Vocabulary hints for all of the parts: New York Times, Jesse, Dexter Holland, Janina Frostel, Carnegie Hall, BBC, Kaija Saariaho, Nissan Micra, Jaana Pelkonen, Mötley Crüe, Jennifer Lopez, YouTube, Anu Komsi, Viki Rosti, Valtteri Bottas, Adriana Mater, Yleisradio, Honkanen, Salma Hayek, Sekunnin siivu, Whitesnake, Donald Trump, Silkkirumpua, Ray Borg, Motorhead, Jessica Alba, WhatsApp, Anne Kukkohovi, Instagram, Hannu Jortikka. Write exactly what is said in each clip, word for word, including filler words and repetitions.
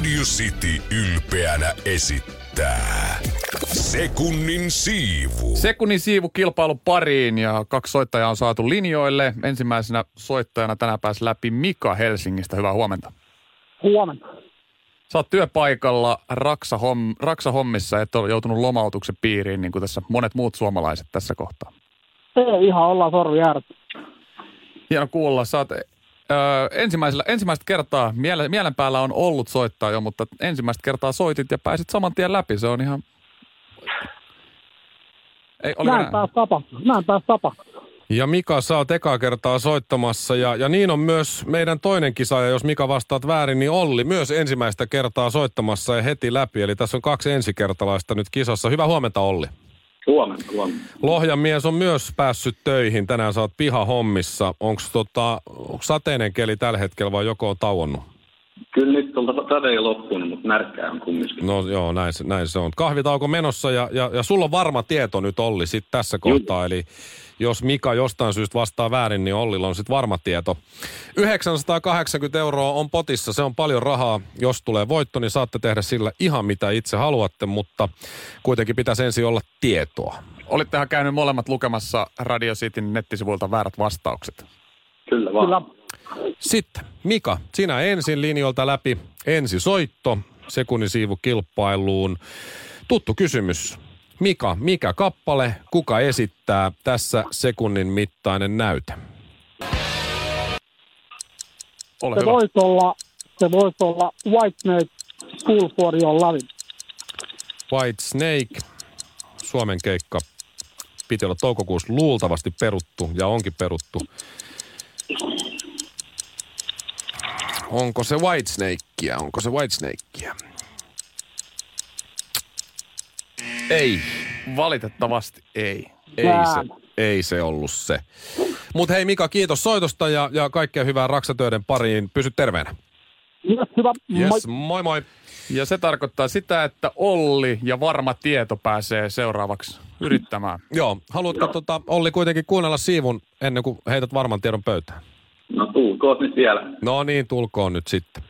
Radio City ylpeänä esittää Sekunnin siivu. Sekunnin siivu kilpailu pariin ja kaksi soittajaa on saatu linjoille. Ensimmäisenä soittajana tänään pääsi läpi Mika Helsingistä. Hyvää huomenta. Huomenta. Sä oot työpaikalla Raksahomm, Raksahommissa, et ole joutunut lomautuksen piiriin niin kuin tässä monet muut suomalaiset tässä kohtaa. Ei ihan, ollaan sorvi äärettä. Hieno kuulla. Sä oot, öö, ensimmäisellä, ensimmäistä kertaa, miele, mielen päällä on ollut soittaa jo, mutta ensimmäistä kertaa soitit ja pääsit saman tien läpi. Se on ihan... Ei, näin pääs tapahtunut. Näin pääs tapahtunut. Ja Mika, sä oot ekaa kertaa soittamassa ja, ja niin on myös meidän toinen kisaaja, jos Mika vastaat väärin, niin Olli myös ensimmäistä kertaa soittamassa ja heti läpi. Eli tässä on kaksi ensikertalaista nyt kisassa. Hyvää huomenta, Olli. Huomenta, huomenta. Lohjan mies on myös päässyt töihin. Tänään sä oot pihahommissa. Onko tota, sateinen keli tällä hetkellä vai joko on tauonnut? Kyllä nyt tuolta sade ei loppunut, mutta märkää on kumminkin. No joo, näin, näin se on. Kahvitauko menossa ja, ja, ja sulla on varma tieto nyt, Olli, sit tässä kohtaa. Eli jos Mika jostain syystä vastaa väärin, niin Ollilla on sit varma tieto. yhdeksänsataakahdeksankymmentä euroa on potissa, se on paljon rahaa. Jos tulee voitto, niin saatte tehdä sillä ihan mitä itse haluatte, mutta kuitenkin pitäisi ensin olla tietoa. Olittehan käynyt molemmat lukemassa Radio Cityn nettisivuilta väärät vastaukset. Kyllä vaan. Kyllä. Sitten Mika, sinä ensin linjolta läpi, ensi soitto Sekunnin siivu kilpailuun. Tuttu kysymys. Mika, mikä kappale, kuka esittää tässä sekunnin mittainen näyte? Ole se hyvä. Voisi olla, se voisi olla Whitesnake, School for Your Loving. Whitesnake, Suomen keikka. Piti olla toukokuussa, luultavasti peruttu ja onkin peruttu. Onko se Whitesnakeä? Onko se Whitesnakeä? Ei. Valitettavasti ei. Ei se, ei se ollut se. Mutta hei Mika, kiitos soitosta ja, ja kaikkea hyvää Raksatöiden pariin. Pysy terveenä. Hyvä. Yes, moi. moi moi. Ja se tarkoittaa sitä, että Olli ja varma tieto pääsee seuraavaksi yrittämään. Joo. Haluatko Joo. Tota, Olli kuitenkin kuunnella siivun ennen kuin heität varman tiedon pöytään? No tulkoon nyt vielä. No niin, tulkoon nyt sitten.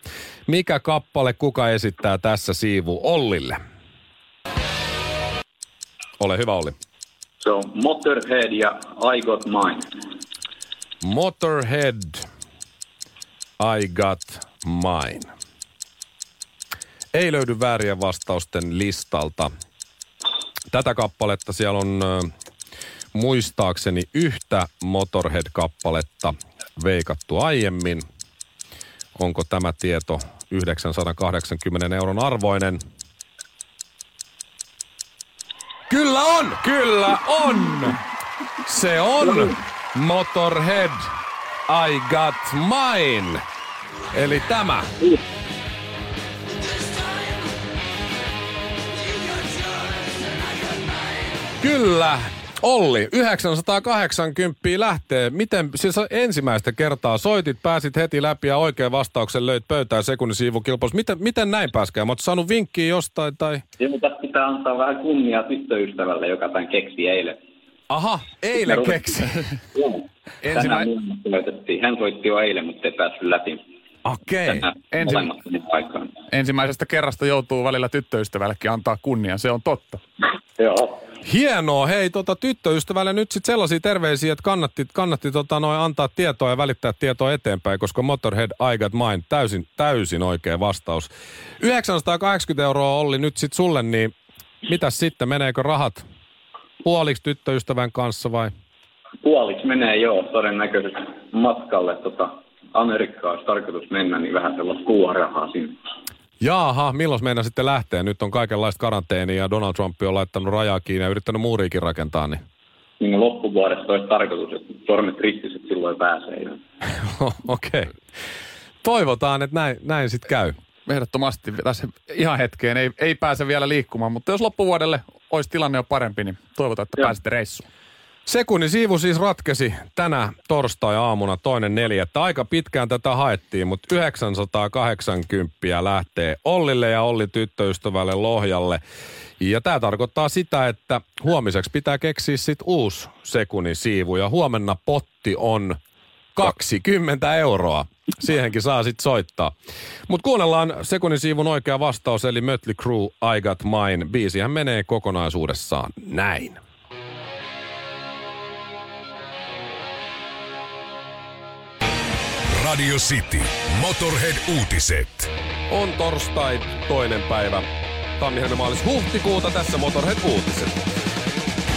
Mikä kappale, kuka esittää tässä siivu Ollille? Ole hyvä, Olli. Se on Motorhead ja I Got Mine. Motorhead, I Got Mine. Ei löydy väärien vastausten listalta. Tätä kappaletta siellä on muistaakseni yhtä Motorhead-kappaletta veikattu aiemmin. Onko tämä tieto yhdeksänsataakahdeksankymmentä euron arvoinen? Kyllä on! Kyllä on! Se on Motorhead, I Got Mine. Eli tämä. Kyllä. Olli, yhdeksänsataakahdeksankymmentä lähtee. Miten, siis ensimmäistä kertaa soitit, pääsit heti läpi ja oikean vastauksen löit pöytään Sekunnin siivun kilpailussa. Miten, miten näin pääskään? Mä oot saanut vinkkiä jostain tai... Joo, mutta pitää antaa vähän kunniaa tyttöystävälle, joka tämän keksi eilen. Aha, eilen keksi. Joo, tänään löytettiin. Hän soitti jo eilen, mutta ei päässyt läpi. Okei. Okay. Ensi... Ensimmäisestä kerrasta joutuu välillä tyttöystävällekin antaa kunnia, se on totta. Joo. Hienoa. Hei, tota, tyttöystävälle nyt sitten sellaisia terveisiä, että kannatti, kannatti tota, noin antaa tietoa ja välittää tietoa eteenpäin, koska Motorhead, I Got Mine, täysin, täysin oikea vastaus. yhdeksänsataakahdeksankymmentä euroa Olli nyt sitten sulle, niin mitäs sitten? Meneekö rahat puoliksi tyttöystävän kanssa vai? Puoliksi menee joo, todennäköisesti matkalle tota, Amerikkaan olisi tarkoitus mennä, niin vähän sellaista puuharahaa sinne. Jaaha, milloin meidän sitten lähtee? Nyt on kaikenlaista karanteenia ja Donald Trump on laittanut rajaa kiinni ja yrittänyt muuriikin rakentaa, niin... Niin loppuvuodesta olisi tarkoitus, että tornet ristiset silloin pääsee. Okei. Okay. Toivotaan, että näin, näin sitten käy. Ehdottomasti tässä ihan hetkeen ei, ei pääse vielä liikkumaan, mutta jos loppuvuodelle olisi tilanne jo parempi, niin toivotaan, että pääsette reissuun. Sekunnin siivu siis ratkesi tänä torstai-aamuna toinen neljättä. Aika pitkään tätä haettiin, mutta yhdeksänsataakahdeksankymmentä lähtee Ollille ja Olli tyttöystävälle Lohjalle. Ja tämä tarkoittaa sitä, että huomiseksi pitää keksiä sitten uusi sekunnin siivu. Ja huomenna potti on kaksikymmentä euroa. Siihenkin saa sitten soittaa. Mutta kuunnellaan Sekunnin siivun oikea vastaus, eli Mötley Crüe, I Got Mine. Biisihän menee kokonaisuudessaan näin. Radio City, Motorhead-uutiset. On torstai, toinen päivä. Tammihan maalis huhtikuuta, tässä Motorhead-uutiset.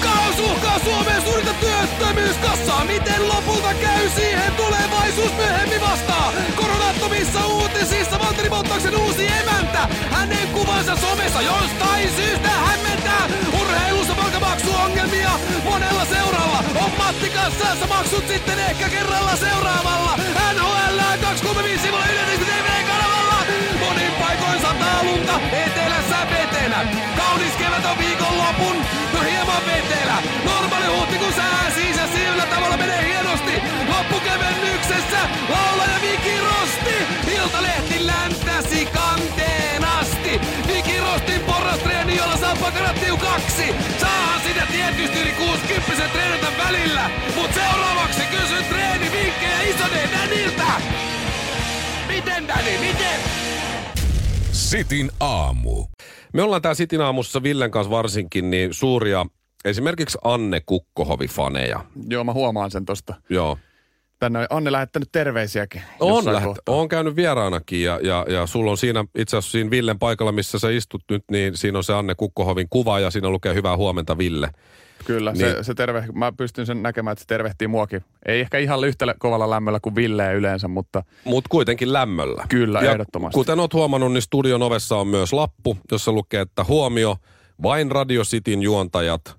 Kaos uhkaa Suomeen suurinta työttömyyskassaa. Miten lopulta käy, siihen tulevaisuus myöhemmin vastaa. Koronattomissa uutisissa Valtteri Bottaksen uusi emäntä. Hänen kuvansa somessa jostain syystä hämmentää. Urheilussa palkamaksuongelmia monella seuralla. On Matti kassassa, maksut sitten ehkä kerralla seuraavalla. N H L kaksisataakolmekymmentäviisi sivulla yhdeksänkymmentä TV-kanavalla. Monin paikoin sataa lunta, etelässä vetelä. Kaunis kevät on viikonlopun, no hieman vetelä. Normaali huhtikuun sää siis ja sillä tavalla menee hienosti. Loppukevennyksessä laulaja Viki Rosti. Iltalehti läntäsi kanteen asti. Viki Rostin porrastreeni, jolla saa pakarat tiukaksi. Saahan sitä tietysti yli kuusikymppisen treenata välillä. Mut seuraavaksi kysyn treenivinkkejä isoneen Danilta. Miten Dani, miten? Sitin aamu. Me ollaan tää Sitin aamussa Villen kanssa varsinkin niin suuria, esimerkiksi Anne Kukkohovi-faneja. Joo, mä huomaan sen tosta. Joo. Tänne on Anne lähettänyt terveisiäkin. On lähet, on käynyt vieraanakin ja, ja, ja sulla on siinä, itse asiassa siinä Villen paikalla, missä sä istut nyt, niin siinä on se Anne Kukkohovin kuva ja siinä lukee hyvää huomenta Ville. Kyllä, niin. se, se terve, mä pystyn sen näkemään, että se tervehtii muakin. Ei ehkä ihan yhtä kovalla lämmöllä kuin Villeä yleensä, mutta... Mut kuitenkin lämmöllä. Kyllä, ja ehdottomasti. Kuten oot huomannut, niin studion ovessa on myös lappu, jossa lukee, että huomio, vain Radio Cityn juontajat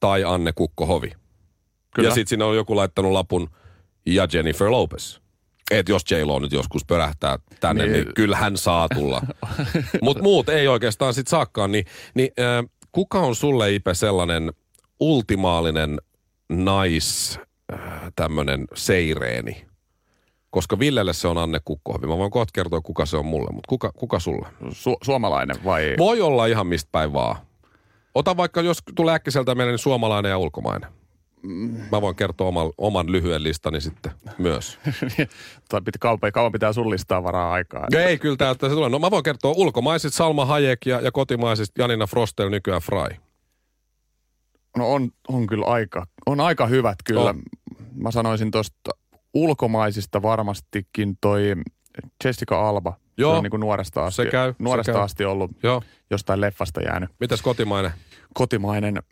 tai Anne Kukkohovi. Kyllä. Ja sit siinä on joku laittanut lapun ja Jennifer Lopez. Et jos J-Lo nyt joskus pörähtää tänne, niin, niin kyllä hän saa tulla. Mut muut ei oikeastaan sit saakkaan. Niin, niin äh, kuka on sulle, Ipe, sellainen... ultimaalinen nais nice, äh, tämmönen seireeni. Koska Villelle se on Anne Kukkohovi. Mä voin kohta kertoa, kuka se on mulle, mutta kuka, kuka sulle? Su- suomalainen vai? Voi olla ihan mistä päin vaan. Ota vaikka, jos tulee äkkiseltä meille, niin suomalainen ja ulkomainen. Mä voin kertoa oman, oman lyhyen listani sitten myös. Tai pitää, kauan pitää sun listaa varaa aikaa. No ei, kyllä tää, se tulee. No mä voin kertoa ulkomaiset Salma Hayek ja, ja kotimaiset Janina Frostel, nykyään Fry. No on, on kyllä aika, on aika hyvät kyllä. On. Mä sanoisin tosta ulkomaisista varmastikin toi Jessica Alba. Joo. Se on niin kuin nuoresta asti, se käy, nuoresta se käy. asti ollut Joo. jostain leffasta jäänyt. Mitäs kotimainen? Kotimainen.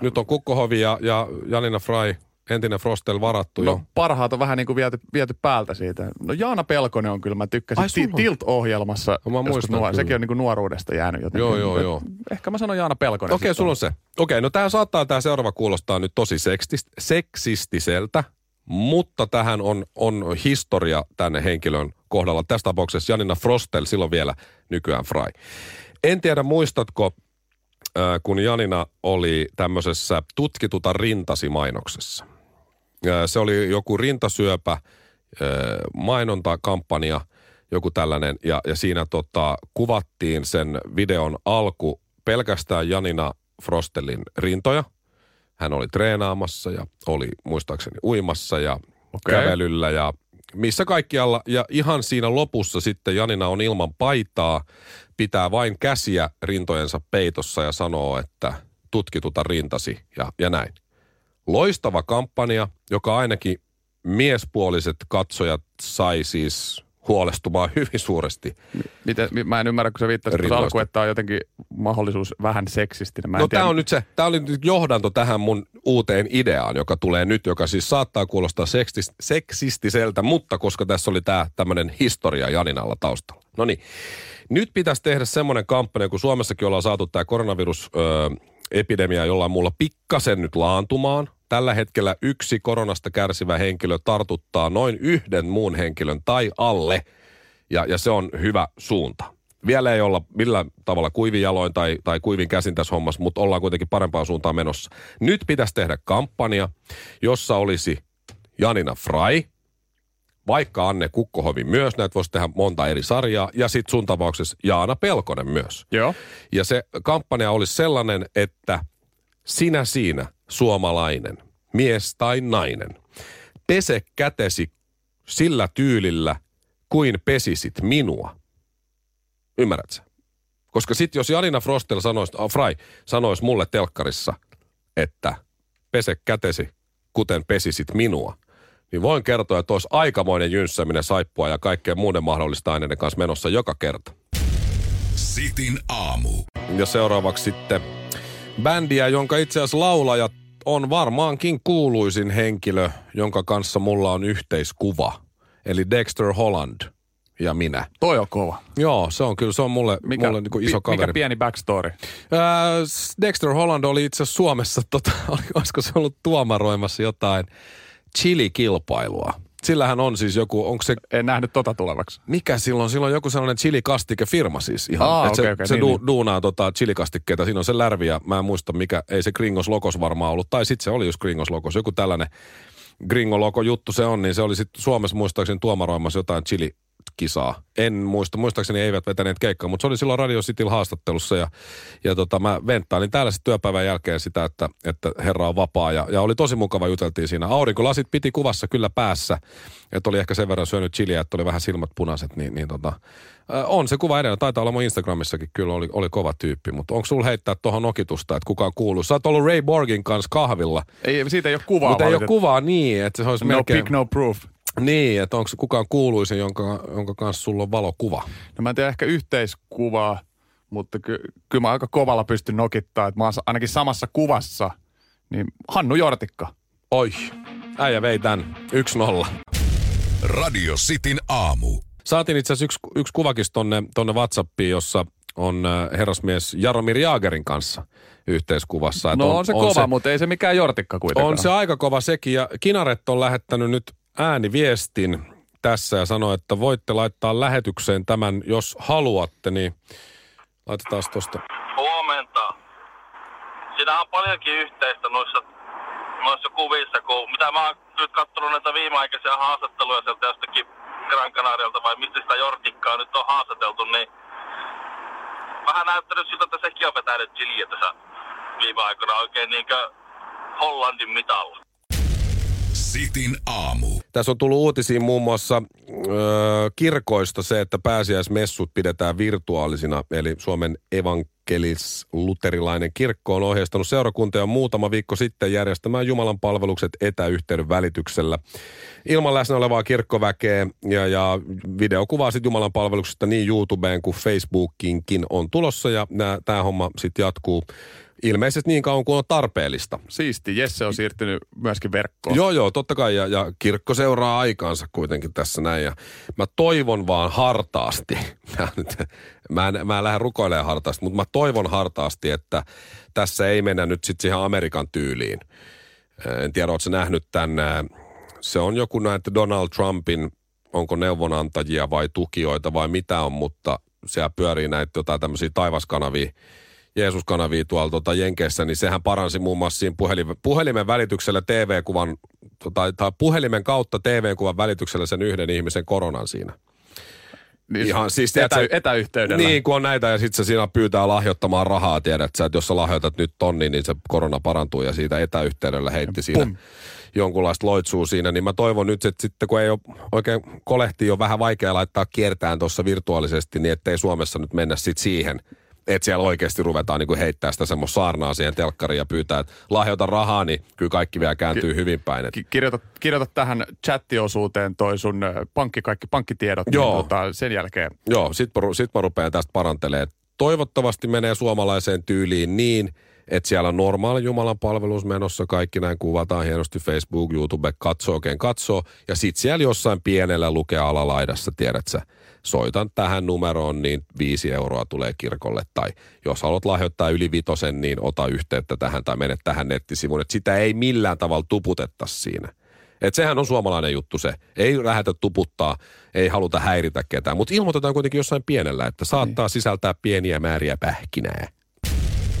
Nyt on Kukkohovi ja, ja Janina Fry, entinen Frostel varattu. No jo. Parhaat on vähän niin kuin viety, viety päältä siitä. No Jaana Pelkonen on kyllä, mä tykkäsin T- Tilt-ohjelmassa. Mä muistan nuor- Sekin on niin kuin nuoruudesta jäänyt jotenkin. Joo, joo, joo. Ehkä mä sanon Jaana Pelkonen. Okei, okay, sulla on se. Okei, okay, no tää saattaa tää seuraava kuulostaa nyt tosi seksist- seksistiseltä, mutta tähän on, on historia tänne henkilön kohdalla. Tässä tapauksessa Janina Frostel, silloin vielä nykyään Fry. En tiedä, muistatko, äh, kun Janina oli tämmöisessä tutkituta rintasi mainoksessa. Se oli joku rintasyöpä, mainontakampanja, joku tällainen, ja, ja siinä tota, kuvattiin sen videon alku pelkästään Janina Frostelin rintoja. Hän oli treenaamassa ja oli muistaakseni uimassa ja okay. kävelyllä ja missä kaikkialla. Ja ihan siinä lopussa sitten Janina on ilman paitaa, pitää vain käsiä rintojensa peitossa ja sanoo, että tutkituta rintasi ja, ja näin. Loistava kampanja, joka ainakin miespuoliset katsojat sai siis huolestumaan hyvin suuresti. Miten, mä en ymmärrä, kun sä viittasit tuossa alkuun, että on jotenkin mahdollisuus vähän seksistinen. Mä en no tiedä. Tää on nyt se, tää oli nyt johdanto tähän mun uuteen ideaan, joka tulee nyt, joka siis saattaa kuulostaa seksist, seksistiseltä, mutta koska tässä oli tää tämmönen historia Janinalla taustalla. No niin, nyt pitäisi tehdä semmoinen kampanja, kun Suomessakin ollaan saatu tää koronavirus... Öö, epidemia jollain muulla pikkasen nyt laantumaan. Tällä hetkellä yksi koronasta kärsivä henkilö tartuttaa noin yhden muun henkilön tai alle, ja, ja se on hyvä suunta. Vielä ei olla millään tavalla kuivin jaloin tai, tai kuivin käsin tässä hommassa, mutta ollaan kuitenkin parempaan suuntaan menossa. Nyt pitäisi tehdä kampanja, jossa olisi Janina Fry, vaikka Anne Kukkohovi myös, näitä voisi tehdä monta eri sarjaa, ja sitten sun tapauksessa Jaana Pelkonen myös. Joo. Ja se kampanja olisi sellainen, että sinä siinä, suomalainen, mies tai nainen, pese kätesi sillä tyylillä, kuin pesisit minua. Ymmärrät sä? Koska sit jos Janina Frostel sanois, oh, Fry sanois mulle telkkarissa, että pese kätesi, kuten pesisit minua, niin voin kertoa, että olisi aikamoinen jynssäminen saippua ja kaikkea muiden mahdollista aineiden kanssa menossa joka kerta. Sitin aamu. Ja seuraavaksi sitten bändiä, jonka itse asiassa laulajat on varmaankin kuuluisin henkilö, jonka kanssa mulla on yhteiskuva. Eli Dexter Holland ja minä. Toi on kova. Joo, se on kyllä, se on mulle, mikä, mulle niinku iso pi, kaveri. Mikä pieni backstory? Ää, Dexter Holland oli itse asiassa Suomessa, tota, olisiko se ollut tuomaroimassa jotain chili-kilpailua. Sillähän on siis joku, onko se... En nähnyt tota tulevaksi. Mikä silloin? Silloin joku sellainen chili-kastikefirma siis ihan. Aa, okay, se okay, se niin, du, niin. duunaa tota chili-kastikkeita. Siinä on se lärvi ja mä en muista mikä, ei se Gringos Locos varmaan ollut. Tai sitten se oli just Gringos Locos, joku tällainen Gringo Loco juttu se on, niin se oli sitten Suomessa muistaakseni tuomaroimassa jotain chili-kisaa. En muista, muistaakseni eivät vetäneet keikkaa, mutta se oli silloin RadioCityllä haastattelussa ja, ja tota, mä venttailin täällä sitten työpäivän jälkeen sitä, että, että herra on vapaa ja, ja oli tosi mukava, juteltiin siinä. Aurinkolasit piti kuvassa kyllä päässä, että oli ehkä sen verran syönyt chiliä, että oli vähän silmät punaiset, niin, niin tota, on se kuva edelleen. Taitaa olla mun Instagramissakin kyllä, oli, oli kova tyyppi, mutta onko sulla heittää tuohon nokitusta, että kukaan kuuluu? Sä oot ollut Ray Borgin kanssa kahvilla. Ei, siitä ei ole kuvaa. Mutta ei ole kuvaa niin, että se olisi no melkein... No pick, no proof. Niin, että onko kukaan kuuluisin, jonka, jonka kanssa sulla on valokuva? No mä en tiedä ehkä yhteiskuvaa, mutta ky- kyllä mä aika kovalla pystyn nokittaa, että mä oon ainakin samassa kuvassa, niin Hannu Jortikka. Oi, äijä vei tän. yksi nolla. Radio Cityn aamu. Saatiin itse asiassa yksi, yksi kuvakin tonne, tonne WhatsAppiin, jossa on herrasmies Jaromir Jaagerin kanssa yhteiskuvassa. Et no on, on se on kova, se, mutta ei se mikään Jortikka kuitenkaan. On se aika kova sekin ja Kinaret on lähettänyt nyt ääniviestin tässä ja sanoi, että voitte laittaa lähetykseen tämän, jos haluatte, niin laitetaan tuosta. Huomenta. Siinä on paljonkin yhteistä noissa, noissa kuvissa, kun mitä mä oon nyt katsonut näitä viimeaikaisia haastatteluja sieltä jostakin Gran Canarialta vai mistä sitä Jortikkaa nyt on haastateltu, niin vähän näyttänyt siltä, että sekin on vetänyt chiliä tässä viime aikoina oikein niinkö Hollandin mitalla. Sitin aamu. Tässä on tullut uutisiin muun muassa öö, kirkoista se, että pääsiäismessut pidetään virtuaalisina. Eli Suomen evankelis-luterilainen kirkko on ohjeistanut seurakuntia muutama viikko sitten järjestämään Jumalan palvelukset etäyhteyden välityksellä. Ilman läsnä olevaa kirkkoväkeä ja, ja videokuvaa sitten Jumalan palveluksesta niin YouTubeen kuin Facebookiinkin on tulossa. Ja tämä homma sitten jatkuu. Ilmeisesti niin kauan kuin on tarpeellista. Siisti, Jesse on siirtynyt myöskin verkkoon. Joo, joo, totta kai. Ja, ja kirkko seuraa aikaansa kuitenkin tässä näin. Ja mä toivon vaan hartaasti, mä, nyt, mä, en, mä en lähde rukoilemaan hartaasti, mutta mä toivon hartaasti, että tässä ei mennä nyt sitten siihen Amerikan tyyliin. En tiedä, ootko sä nähnyt tämän, se on joku näitä Donald Trumpin, onko neuvonantajia vai tukijoita vai mitä on, mutta siellä pyörii näitä jotain tämmöisiä taivaskanavia, Jeesus-kanavia tuolla tota, Jenkeissä, niin sehän paransi muun muassa siinä puhelimen, puhelimen välityksellä T V-kuvan, tai, tai puhelimen kautta T V-kuvan välityksellä sen yhden ihmisen koronan siinä. Niin, ihan siis etä, etä, etäyhteydellä. Niin, kun on näitä ja sitten se siinä pyytää lahjoittamaan rahaa, tiedät sä, että jos sä lahjoitat nyt tonni, niin se korona parantuu ja siitä etäyhteydellä heitti siinä Pum. jonkunlaista loitsua siinä. Niin mä toivon nyt, että sitten kun ei ole oikein kolehtii, on vähän vaikea laittaa kiertään tuossa virtuaalisesti, niin ettei Suomessa nyt mennä sitten siihen, että siellä oikeasti ruvetaan niin kuin heittää sitä semmoista saarnaa siihen telkkariin ja pyytää, että lahjoita rahaa, niin kyllä kaikki vielä kääntyy Ki- hyvin päin. Ki- kirjoita, kirjoita tähän chattiosuuteen toi sun pankki, kaikki pankkitiedot niin tota, sen jälkeen. Joo, sit mä, sit mä rupean tästä parantelemaan. Toivottavasti menee suomalaiseen tyyliin niin, että siellä on normaali Jumalan palvelus menossa, kaikki näin kuvataan hienosti, Facebook, YouTube, katsoo oikein katsoo. Ja sit siellä jossain pienellä lukee alalaidassa, tiedät sä, soitan tähän numeroon, niin viisi euroa tulee kirkolle. Tai jos haluat lahjoittaa yli vitosen, niin ota yhteyttä tähän tai mene tähän nettisivuun. Et sitä ei millään tavalla tuputetta siinä. Et sehän on suomalainen juttu se. Ei lähetä tuputtaa, ei haluta häiritä ketään. Mutta ilmoitetaan kuitenkin jossain pienellä, että saattaa niin sisältää pieniä määriä pähkinää.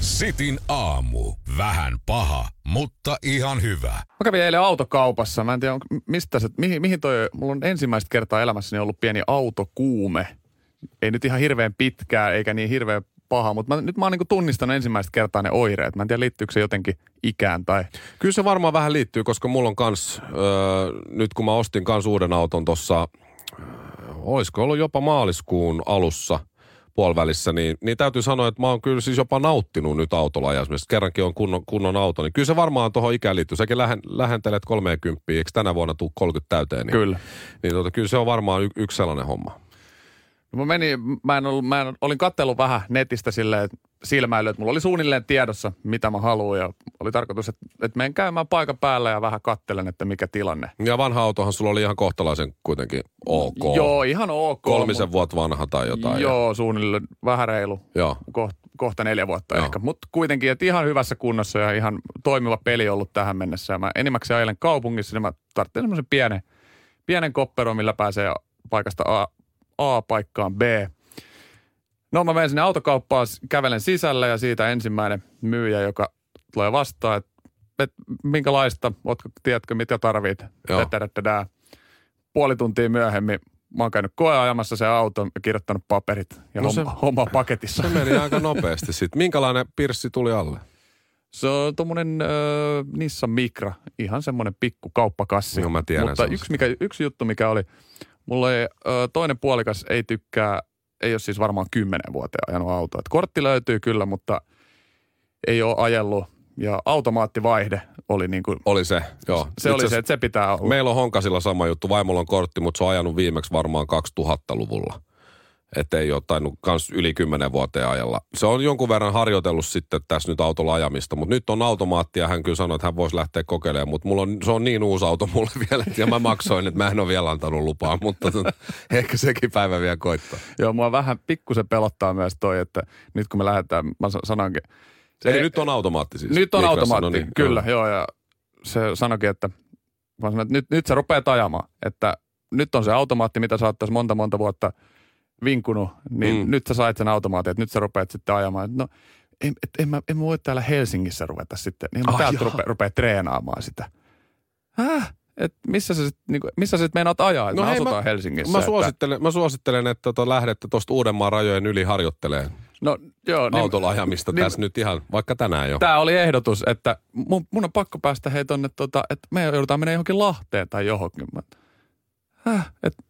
Sitin aamu. Vähän paha, mutta ihan hyvä. Mä kävin eilen autokaupassa. Mä en tiedä, onko, mistä se, mihin, mihin toi, mulla on ensimmäistä kertaa elämässäni ollut pieni autokuume. Ei nyt ihan hirveän pitkää, eikä niin hirveän paha, mutta mä, nyt mä oon niin kuin tunnistanut ensimmäistä kertaa ne oireet. Mä en tiedä, liittyykö se jotenkin ikään tai... Kyllä se varmaan vähän liittyy, koska mulla on kans, öö, nyt kun mä ostin kans uuden auton tossa, olisiko ollut jopa maaliskuun alussa, puolivälissä, niin, niin täytyy sanoa, että mä oon kyllä siis jopa nauttinut nyt autolla ja esimerkiksi kerrankin on kunnon, kunnon auto, niin kyllä se varmaan tuohon ikään liittyy. Säkin lähen, lähentelet kolmekymmentä, eikö tänä vuonna tule kolmekymmentä täyteen? Niin, kyllä. Niin tuota, kyllä se on varmaan y- yksi sellainen homma. No mä menin, mä, en ollut, mä en, olin katsellut vähän netistä silleen silmäillyt, että mulla oli suunnilleen tiedossa, mitä mä haluan ja oli tarkoitus, että, että menen käymään paikan päällä ja vähän katselen, että mikä tilanne. Ja vanha autohan sulla oli ihan kohtalaisen kuitenkin ok. Joo, ihan ok. Kolmisen vuotta vanha tai jotain. Joo, ja... suunnilleen vähän reilu. Joo. Kohta, kohta neljä vuotta joo. Ehkä, mutta kuitenkin, että ihan hyvässä kunnossa ja ihan toimiva peli ollut tähän mennessä. Ja mä enimmäkseen ajelen kaupungissa, niin mä tarvitsen semmoisen pienen, pienen kopperon, millä pääsee paikasta A. A paikkaan B. No mä menen sinne autokauppaan, kävelen sisälle ja siitä ensimmäinen myyjä, joka tulee vastaan, että et, minkälaista, ootko, tiedätkö mitä tarvit. Puoli tuntia myöhemmin mä oon käynyt koeajamassa sen auton ja kirjoittanut paperit ja no homma, se, homma paketissa. Se meni aika nopeasti sitten. Minkälainen pirssi tuli alle? Se on tuommoinen äh, Nissan Micra, ihan semmoinen pikku kauppakassi. No, mä tiedän. Mutta yksi, mikä, yksi juttu, mikä oli... Mulla ei, toinen puolikas ei tykkää, ei ole siis varmaan kymmenen vuoteen ajanut autoa. Et kortti löytyy kyllä, mutta ei ole ajellut. Ja automaattivaihde oli niin kuin... Oli se, joo. Se oli se, että se pitää olla. Meillä on Honkasilla sama juttu. Vaimolla on kortti, mutta se on ajanut viimeksi varmaan kaksituhattaluvulla. Että ei ole tainnut kans yli kymmenen vuoteen ajalla. Se on jonkun verran harjoitellut sitten tässä nyt autolla ajamista, mutta nyt on automaatti ja hän kyllä sanoi, että hän voisi lähteä kokeilemaan, mutta mulla on, se on niin uusi auto mulle vielä, ja mä maksoin, että mä en ole vielä antanut lupaa, mutta ehkä sekin päivä vielä koittaa. Joo, mua vähän pikkusen pelottaa myös toi, että nyt kun me lähdetään, mä sanoinkin. Se, Eli nyt on automaatti siis? Nyt on Mikras automaatti, sanoi, niin, kyllä, joo, ja se sanoikin, että, mä sanoin, että nyt, nyt sä rupeat ajamaan, että nyt on se automaatti, mitä sä oot tässä monta monta vuotta vinkunut, niin mm. nyt sä sait sen automaatin, että nyt sä rupeat sitten ajamaan. No, en, et, en, mä, en mä voi täällä Helsingissä ruveta sitten. En mä oh, täältä rupe, rupea treenaamaan sitä. Häh? Et missä sä sitten niinku, sit meinaat ajaa, että no me hei, asutaan mä, Helsingissä? Mä, että... Suosittelen, mä suosittelen, että to, lähdette tuosta Uudenmaan rajojen yli harjoittelemaan no, autolla niin, ajamista niin, tässä niin, nyt ihan, vaikka tänään jo. Tää oli ehdotus, että mun, mun on pakko päästä hei tonne, tota, että me joudutaan menemään johonkin Lahteen tai johonkin. Häh? Että...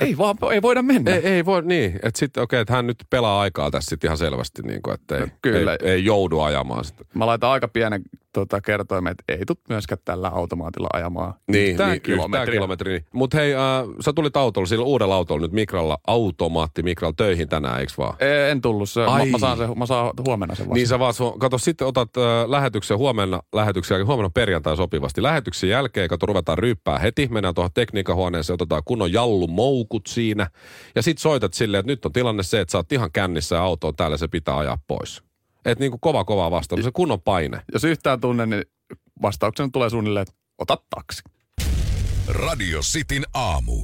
Ei vaan, ei voida mennä. Ei, ei voi, niin. Että sitten, okei, okay, että hän nyt pelaa aikaa tässä sitten ihan selvästi, niin kuin, että ei, no kyllä. Ei, ei joudu ajamaan sitä. Mä laitan aika pienen tota, kertoimen, että ei tule myöskään tällä automaatilla ajamaan. Niin, yhtään niin, kilometriä. Yhtään kilometriä. Mutta hei, äh, sä tulit autolla, sillä uudella autolla nyt Micralla, automaatti Micralla töihin tänään, eikö vaan? Ei, en tullut. Se, mä, mä, saan se, mä saan huomenna sen vasta. Niin sä vaan, kato, sitten otat äh, lähetyksen huomenna, lähetyksen huomenna perjantai sopivasti. Lähetyksen jälkeen, kato, ruvetaan ryyppää heti, mennään tuohon tekniikkahuoneeseen, otetaan kunnon jallu mou. Siinä. Ja sit soitat silleen, että nyt on tilanne se, että sä oot ihan kännissä ja auto on täällä, se pitää ajaa pois. Et niinku kova kova vastaus, se kunnon paine. Jos yhtään tunne, niin vastauksen tulee suunnilleen, että ota taksi. Radio Cityn aamu.